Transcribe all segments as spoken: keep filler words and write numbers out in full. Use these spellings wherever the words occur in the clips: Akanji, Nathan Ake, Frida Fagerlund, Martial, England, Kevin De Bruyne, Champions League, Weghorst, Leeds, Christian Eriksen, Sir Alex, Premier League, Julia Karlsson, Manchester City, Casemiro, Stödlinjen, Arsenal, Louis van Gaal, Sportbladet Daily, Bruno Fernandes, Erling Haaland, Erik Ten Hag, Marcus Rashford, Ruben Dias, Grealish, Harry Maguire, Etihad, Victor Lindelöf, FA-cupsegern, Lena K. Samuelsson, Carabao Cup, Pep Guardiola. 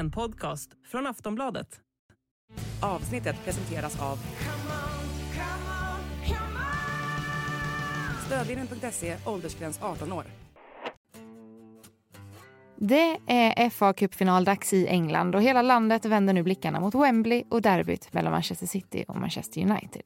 en podcast från Aftonbladet. Avsnittet presenteras av Stödlinjen punkt se, åldersgräns arton år. Det är F A-cupfinaldags i England och hela landet vänder nu blickarna mot Wembley och derbyt mellan Manchester City och Manchester United.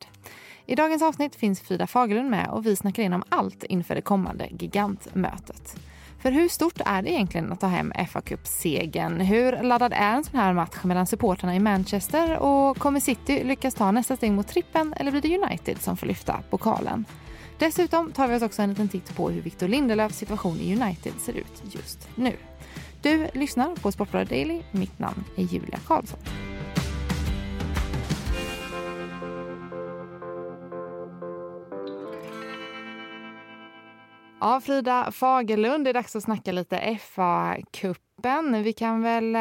I dagens avsnitt finns Frida Fagerlund med och vi snackar igenom allt inför det kommande gigantmötet. För hur stort är det egentligen att ta hem F A-cupsegern? Hur laddad är en sån här match mellan supporterna i Manchester? Och kommer City lyckas ta nästa steg mot trippen eller blir det United som får lyfta pokalen? Dessutom tar vi oss också en liten titt på hur Victor Lindelöfs situation i United ser ut just nu. Du lyssnar på Sportbladet Daily. Mitt namn är Julia Karlsson. Ja, Frida Fagerlund, det är dags att snacka lite F A-cupen. Vi kan väl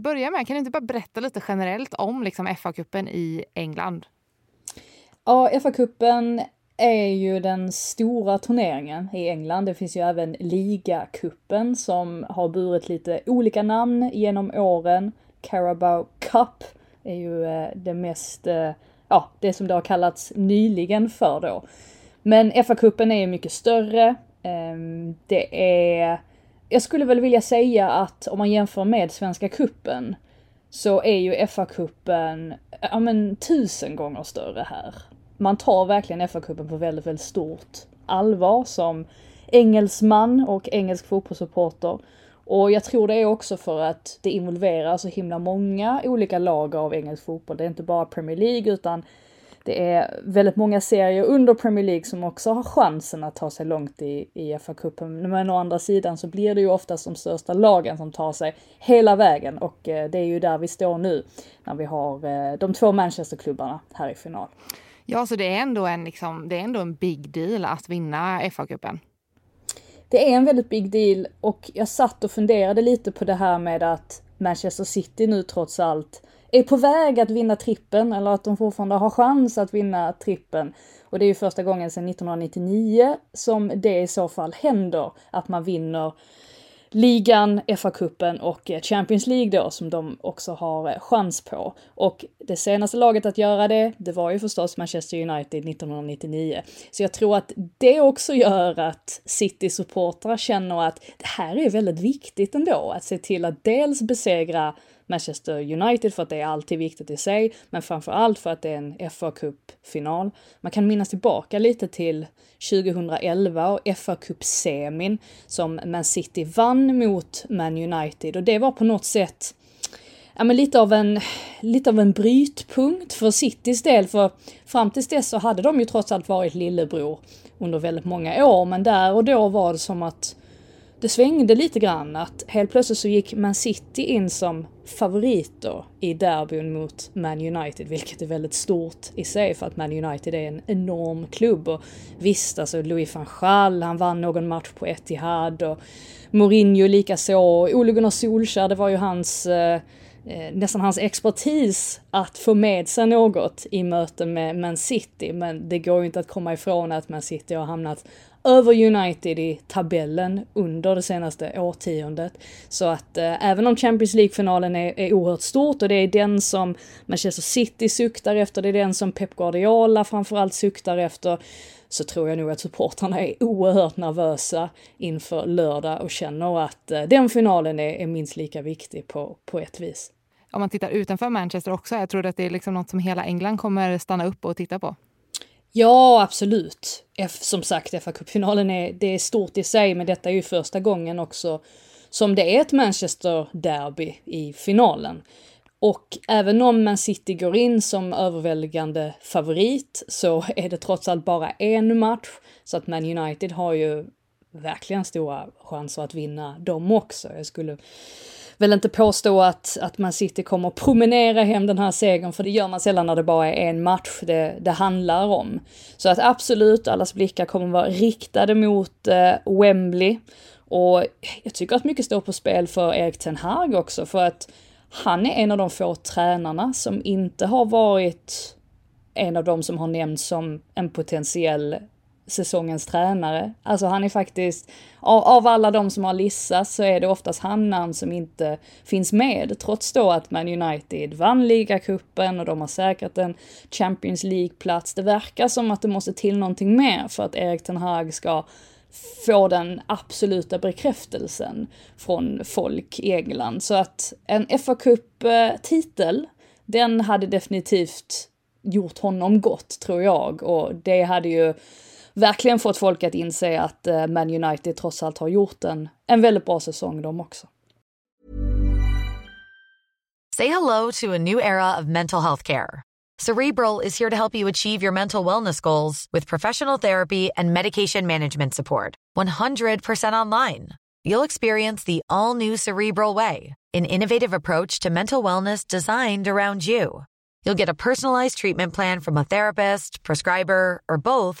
börja med, kan du inte bara berätta lite generellt om liksom F A-cupen i England? Ja, F A-cupen är ju den stora turneringen i England. Det finns ju även Liga-cupen som har burit lite olika namn genom åren. Carabao Cup är ju det mest, ja, det som det har kallats nyligen för då. Men F A-cupen är ju mycket större. Det är, jag skulle väl vilja säga att om man jämför med Svenska cupen så är ju F A-cupen, ja men tusen gånger större här. Man tar verkligen F A-cupen på väldigt, väldigt stort allvar som engelsman och engelsk fotbollssupporter. Och jag tror det är också för att det involverar så himla många olika lag av engelsk fotboll. Det är inte bara Premier League utan det är väldigt många serier under Premier League som också har chansen att ta sig långt i, i F A-cupen. Men å andra sidan så blir det ju oftast de största lagen som tar sig hela vägen. Och det är ju där vi står nu när vi har de två Manchesterklubbarna här i final. Ja, så det är ändå en, liksom, det är ändå en big deal att vinna F A-cupen. Det är en väldigt big deal och jag satt och funderade lite på det här med att Manchester City nu trots allt är på väg att vinna trippen eller att de fortfarande har chans att vinna trippen. Och det är ju första gången sedan nittonhundranittionio som det i så fall händer att man vinner ligan, F A-cupen och Champions League då som de också har chans på. Och det senaste laget att göra det, det var ju förstås Manchester United nittonhundranittionio. Så jag tror att det också gör att City-supportrar känner att det här är väldigt viktigt ändå. Att se till att dels besegra Manchester United för att det är alltid viktigt i sig, men framförallt för att det är en F A-cupfinal. Man kan minnas tillbaka lite till tjugohundraelva och F A-cupsemin som Man City vann mot Man United och det var på något sätt ja, men lite av en, lite av en brytpunkt för Citys del, för fram tills dess så hade de ju trots allt varit lillebror under väldigt många år, men där och då var det som att det svängde lite grann att helt plötsligt så gick Man City in som favoriter i derbyn mot Man United, vilket är väldigt stort i sig för att Man United är en enorm klubb. Och visst, alltså Louis van Gaal, han vann någon match på Etihad och Mourinho likaså. Ole Gunnar Solskjær, det var ju hans, eh, nästan hans expertis att få med sig något i möten med Man City. Men det går ju inte att komma ifrån att Man City har hamnat över United i tabellen under det senaste årtiondet. Så att eh, även om Champions League-finalen är, är oerhört stort och det är den som Manchester City suktar efter, det är den som Pep Guardiola framförallt suktar efter, så tror jag nog att supportarna är oerhört nervösa inför lördag och känner att eh, den finalen är, är minst lika viktig på, på ett vis. Om man tittar utanför Manchester också, jag tror att det är liksom något som hela England kommer stanna upp och titta på. Ja, absolut. F, som sagt, F A-cupfinalen är, det är stort i sig, men detta är ju första gången också som det är ett Manchester-derby i finalen. Och även om Man City går in som överväldigande favorit så är det trots allt bara en match, så att Man United har ju verkligen stora chanser att vinna dem också. Jag skulle väl inte påstå att, att Man City kommer promenera hem den här segern, för det gör man sällan när det bara är en match det, det handlar om. Så att absolut, allas blickar kommer vara riktade mot eh, Wembley. Och jag tycker att mycket står på spel för Erik Ten Hag också, för att han är en av de få tränarna som inte har varit en av de som har nämnts som en potentiell säsongens tränare. Alltså han är faktiskt, av, av alla de som har lissats så är det oftast han namn som inte finns med. Trots då att Man United vann Ligacupen och de har säkrat en Champions League-plats. Det verkar som att det måste till någonting mer för att Erik Ten Hag ska få den absoluta bekräftelsen från folk i England. Så att en F A-cup-titel, den hade definitivt gjort honom gott, tror jag. Och det hade ju verkligen fått folk att inse att Man United trots allt har gjort en, en väldigt bra säsong de också. Say hello to a new era of mental health care. Cerebral is here to help you achieve your mental wellness goals with professional therapy and medication management support. one hundred percent online. You'll experience the all-new Cerebral way, an innovative approach to mental wellness designed around you. You'll get a personalized treatment plan from a therapist, prescriber, or both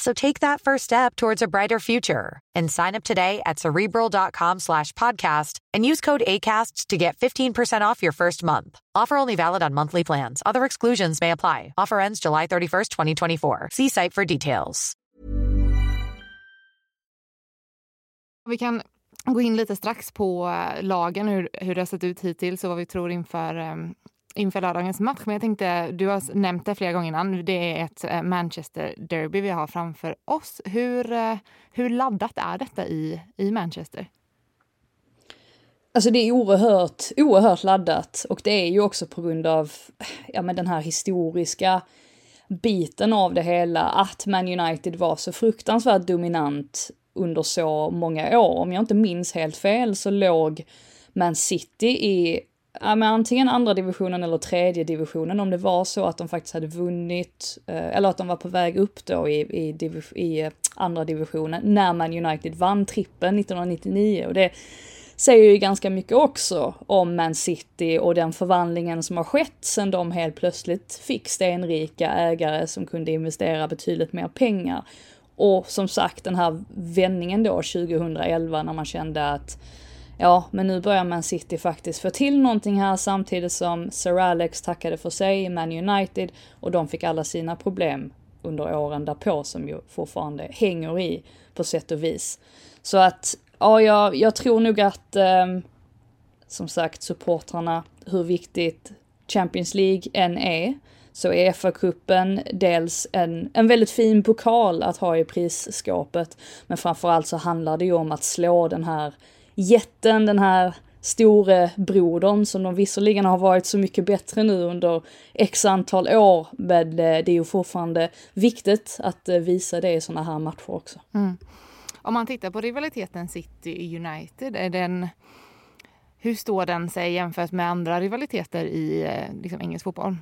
So take that first step towards a brighter future and sign up today at Cerebral.com slash podcast and use code ACAST to get fifteen percent off your first month. Offer only valid on monthly plans. Other exclusions may apply. Offer ends July thirty-first, twenty twenty-four. See site for details. We can... gå in lite strax på lagen, hur, hur det har sett ut hittills och vad vi tror inför, inför lördagens match. Men jag tänkte, du har nämnt det flera gånger innan, det är ett Manchester derby vi har framför oss. Hur, hur laddat är detta i, i Manchester? Alltså det är oerhört, oerhört laddat, och det är ju också på grund av ja, men den här historiska biten av det hela, att Man United var så fruktansvärt dominant under så många år. Om jag inte minns helt fel så låg Man City i ja, men antingen andra divisionen eller tredje divisionen, om det var så att de faktiskt hade vunnit eller att de var på väg upp då i, i, div- i andra divisionen när Man United vann trippen nittonhundranittionio. Och det säger ju ganska mycket också om Man City och den förvandlingen som har skett sedan de helt plötsligt fick stenrika ägare som kunde investera betydligt mer pengar. Och som sagt, den här vändningen då tjugohundraelva när man kände att ja, men nu börjar Man City faktiskt få till någonting här, samtidigt som Sir Alex tackade för sig i Man United och de fick alla sina problem under åren därpå som ju fortfarande hänger i på sätt och vis. Så att ja, jag, jag tror nog att eh, som sagt, supportrarna, hur viktigt Champions League än är, så är F A-cupen dels en, en väldigt fin pokal att ha i prisskåpet. Men framförallt så handlar det ju om att slå den här jätten, den här store brodern som de visserligen har varit så mycket bättre nu under x antal år. Men det är ju fortfarande viktigt att visa det i såna här matcher också. Mm. Om man tittar på rivaliteten City-United, är den... hur står den sig jämfört med andra rivaliteter i liksom, engelsk fotboll?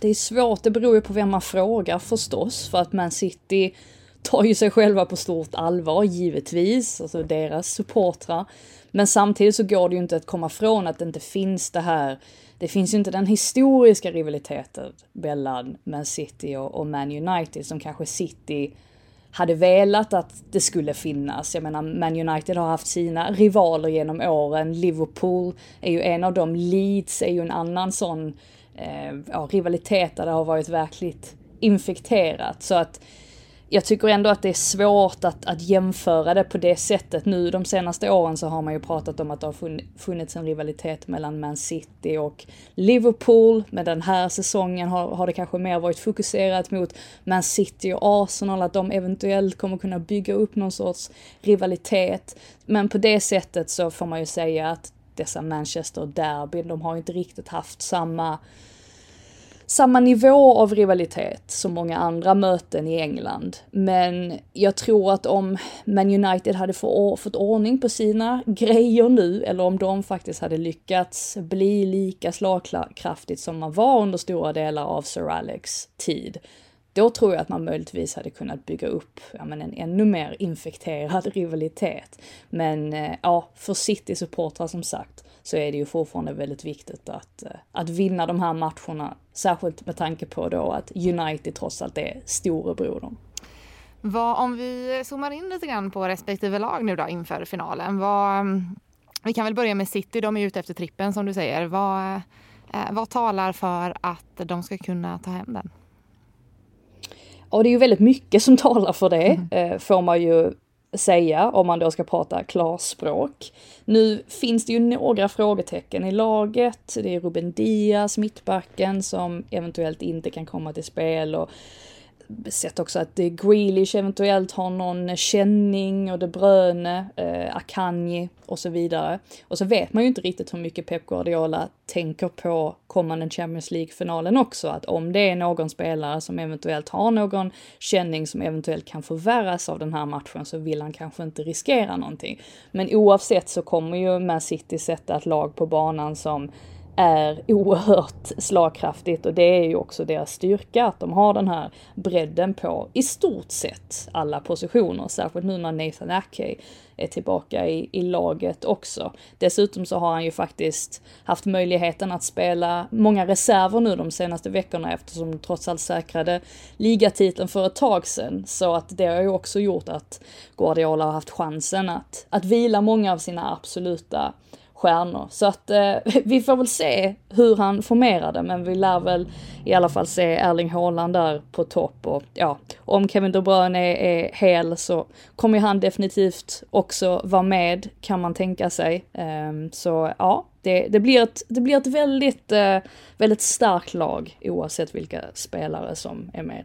Det är svårt, det beror ju på vem man frågar förstås, för att Man City tar ju sig själva på stort allvar givetvis, alltså deras supportrar, men samtidigt så går det ju inte att komma från att det inte finns det här, det finns ju inte den historiska rivaliteten mellan Man City och, och Man United som kanske City hade velat att det skulle finnas. Jag menar, Man United har haft sina rivaler genom åren, Liverpool är ju en av dem, Leeds är ju en annan sån. Ja, rivaliteter har varit verkligt infekterat, så att jag tycker ändå att det är svårt att, att jämföra det på det sättet. Nu de senaste åren så har man ju pratat om att det har funnits en rivalitet mellan Man City och Liverpool, men den här säsongen har, har det kanske mer varit fokuserat mot Man City och Arsenal, att de eventuellt kommer kunna bygga upp någon sorts rivalitet. Men på det sättet så får man ju säga att dessa Manchester derby, de har inte riktigt haft samma, samma nivå av rivalitet som många andra möten i England. Men jag tror att om Man United hade få, fått ordning på sina grejer nu, eller om de faktiskt hade lyckats bli lika slagkraftigt som man var under stora delar av Sir Alex tid, Då tror jag att man möjligtvis hade kunnat bygga upp ja, men en ännu mer infekterad rivalitet. Men ja, för City-supportrar som sagt så är det ju fortfarande väldigt viktigt att, att vinna de här matcherna. Särskilt med tanke på då att United trots allt är storebrodern. Vad, om vi zoomar in lite grann på respektive lag nu då inför finalen. Vad, vi kan väl börja med City, de är ute efter trippen som du säger. Vad, vad talar för att de ska kunna ta hem den? Ja, det är ju väldigt mycket som talar för det, mm. får man ju säga om man då ska prata klarspråk. Nu finns det ju några frågetecken i laget. Det är Ruben Dias, mittbacken, som eventuellt inte kan komma till spel, och sett också att Grealish eventuellt har någon känning, och De Bruyne, eh, Akanji och så vidare. Och så vet man ju inte riktigt hur mycket Pep Guardiola tänker på kommande Champions League-finalen också. Att om det är någon spelare som eventuellt har någon känning som eventuellt kan förvärras av den här matchen, så vill han kanske inte riskera någonting. Men oavsett så kommer ju Man City sätta ett lag på banan som är oerhört slagkraftigt, och det är ju också deras styrka att de har den här bredden på i stort sett alla positioner, särskilt nu när Nathan Ake är tillbaka i, i laget också. Dessutom så har han ju faktiskt haft möjligheten att spela många reserver nu de senaste veckorna, eftersom de trots allt säkrade ligatiteln för ett tag sedan, så att det har ju också gjort att Guardiola har haft chansen att, att vila många av sina absoluta stjärnor. Så att eh, vi får väl se hur han formerade, men vi lär väl i alla fall se Erling Haaland där på topp, och ja, om Kevin De Bruyne är, är hel så kommer han definitivt också vara med, kan man tänka sig. Um, så ja, det, det, blir ett, det blir ett väldigt, uh, väldigt starkt lag oavsett vilka spelare som är med.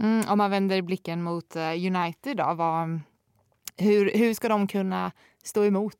Mm, om man vänder blicken mot United då, vad, hur, hur ska de kunna stå emot?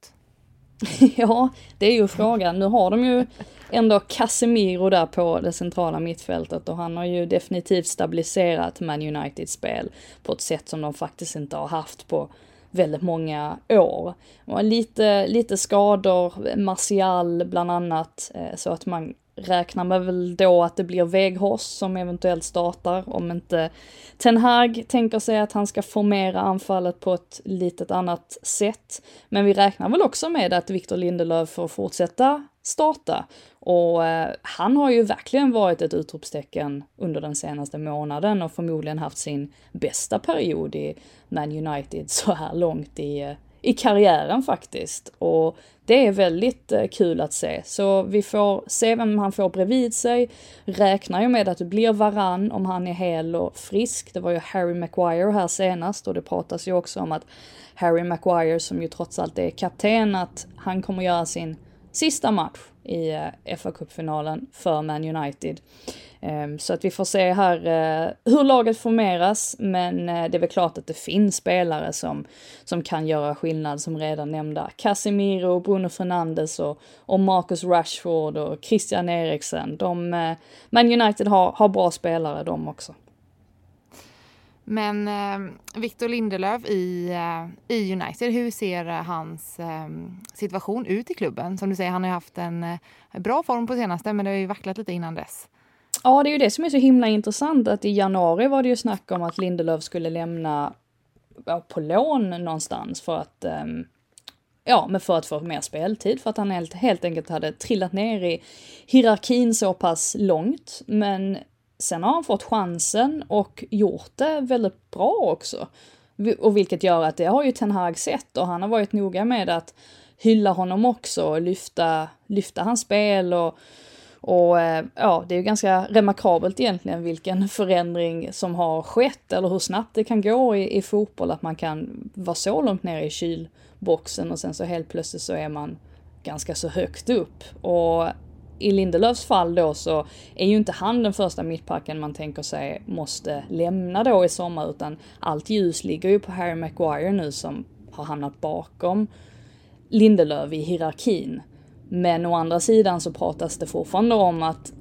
Ja, det är ju frågan. Nu har de ju ändå Casemiro där på det centrala mittfältet, och han har ju definitivt stabiliserat Man Uniteds spel på ett sätt som de faktiskt inte har haft på väldigt många år. Och lite, lite skador, Martial bland annat, så att man räknar man väl då att det blir Weghorst som eventuellt startar, om inte Ten Hag tänker sig att han ska formera anfallet på ett litet annat sätt. Men vi räknar väl också med att Victor Lindelöf får fortsätta starta, och eh, han har ju verkligen varit ett utropstecken under den senaste månaden och förmodligen haft sin bästa period i Man United så här långt i eh, i karriären faktiskt, och det är väldigt kul att se. Så vi får se vem han får bredvid sig. Räknar ju med att det blir Varann om han är hel och frisk. Det var ju Harry Maguire här senast, och det pratas ju också om att Harry Maguire, som ju trots allt är kapten, att han kommer göra sin sista match i F A-cupfinalen för Man United. Så att vi får se här hur laget formeras, men det är väl klart att det finns spelare som, som kan göra skillnad, som redan nämnda Casemiro, Bruno Fernandes och, och Marcus Rashford och Christian Eriksen. De, Man United har, har bra spelare de också. Men eh, Victor Lindelöf i, eh, i United, hur ser hans eh, situation ut i klubben? Som du säger, han har haft en eh, bra form på senaste, men det har ju vacklat lite innan dess. Ja, det är ju det som är så himla intressant, att i januari var det ju snack om att Lindelöf skulle lämna ja, på lån någonstans för att... Eh, Ja, men för att få mer speltid, för att han helt, helt enkelt hade trillat ner i hierarkin så pass långt, men... Sen har han fått chansen och gjort det väldigt bra också. Och vilket gör att det har ju Ten Hag sett, och han har varit noga med att hylla honom också och lyfta, lyfta hans spel. Och, och ja, det är ju ganska remarkabelt egentligen vilken förändring som har skett, eller hur snabbt det kan gå i, i fotboll, att man kan vara så långt ner i kylboxen och sen så helt plötsligt så är man ganska så högt upp. Och i Lindelöfs fall då så är ju inte han den första mittbacken man tänker sig måste lämna då i sommar, utan allt ljus ligger ju på Harry Maguire nu som har hamnat bakom Lindelöf i hierarkin. Men å andra sidan så pratas det fortfarande om att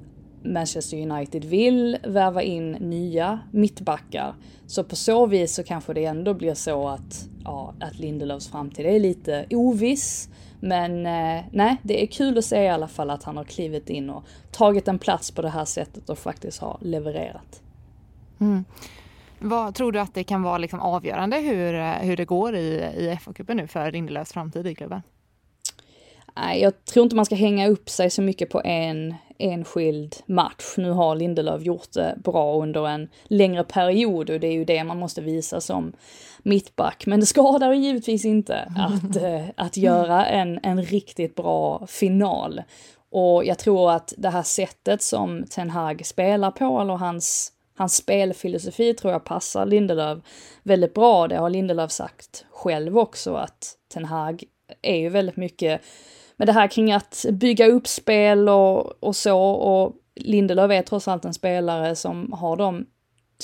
Manchester United vill värva in nya mittbackar. Så på så vis så kanske det ändå blir så att, ja, att Lindelöfs framtid är lite oviss. Men eh, nej, det är kul att se i alla fall att han har klivit in och tagit en plats på det här sättet och faktiskt har levererat. Mm. Vad tror du att det kan vara liksom avgörande hur, hur det går i, i F A-cupen nu för Lindelöfs framtid i klubben? Nej, jag tror inte man ska hänga upp sig så mycket på en enskild match. Nu har Lindelöf gjort det bra under en längre period och det är ju det man måste visa som mittback. Men det skadar givetvis inte att, att göra en, en riktigt bra final. Och jag tror att det här sättet som Ten Hag spelar på, eller hans, hans spelfilosofi, tror jag passar Lindelöf väldigt bra. Det har Lindelöf sagt själv också, att Ten Hag är ju väldigt mycket med det här kring att bygga upp spel och, och så, och Lindelöf är trots allt en spelare som har de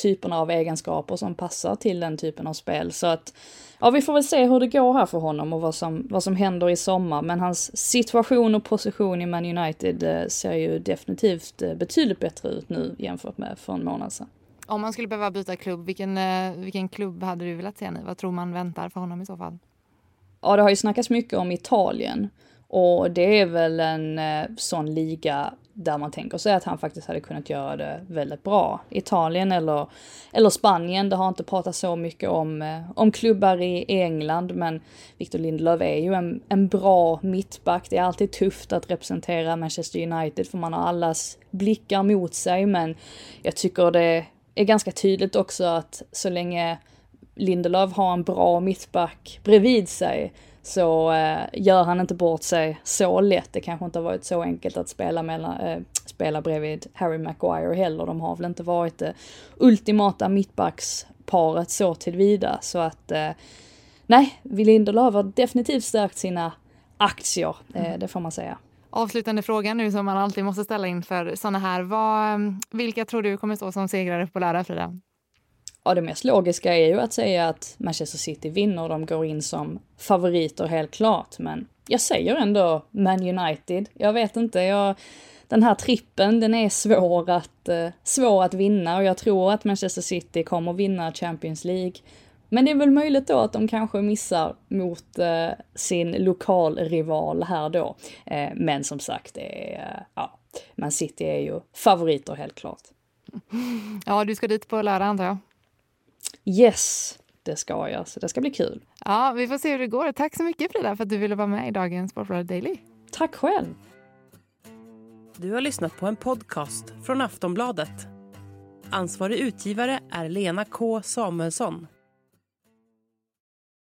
typerna av egenskaper som passar till den typen av spel. Så att ja, vi får väl se hur det går här för honom och vad som, vad som händer i sommar, men hans situation och position i Man United ser ju definitivt betydligt bättre ut nu jämfört med för en månad sedan. Om man skulle behöva byta klubb, vilken, vilken klubb hade du velat se nu? Vad tror man väntar för honom i så fall? Ja, det har ju snackats mycket om Italien och det är väl en eh, sån liga där man tänker sig att han faktiskt hade kunnat göra det väldigt bra. Italien eller, eller Spanien, det har inte pratat så mycket om, eh, om klubbar i England, men Victor Lindelöf är ju en, en bra mittback. Det är alltid tufft att representera Manchester United för man har allas blickar mot sig, men jag tycker det är ganska tydligt också att så länge Lindelöf har en bra mittback bredvid sig så eh, gör han inte bort sig så lätt. Det kanske inte har varit så enkelt att spela, mellan, eh, spela bredvid Harry Maguire heller. De har väl inte varit det ultimata mittbacksparet så tillvida. Så att eh, nej, Lindelöf har definitivt stärkt sina aktier, eh, det får man säga. Avslutande fråga nu som man alltid måste ställa inför sådana här. Vad, vilka tror du kommer stå som segrare på lördag, Frida? Ja, det mest logiska är ju att säga att Manchester City vinner och de går in som favoriter helt klart. Men jag säger ändå Man United. Jag vet inte, jag, den här trippen den är svår att, eh, svår att vinna och jag tror att Manchester City kommer att vinna Champions League. Men det är väl möjligt då att de kanske missar mot eh, sin lokalrival här då. Eh, men som sagt, det är, eh, ja, Man City är ju favoriter helt klart. Ja, du ska dit på lördag antar jag. Yes, det ska jag. Så det ska bli kul. Ja, vi får se hur det går. Tack så mycket Frida för att du ville vara med i dagens Sportbladet Daily. Tack själv. Du har lyssnat på en podcast från Aftonbladet. Ansvarig utgivare är Lena K. Samuelsson.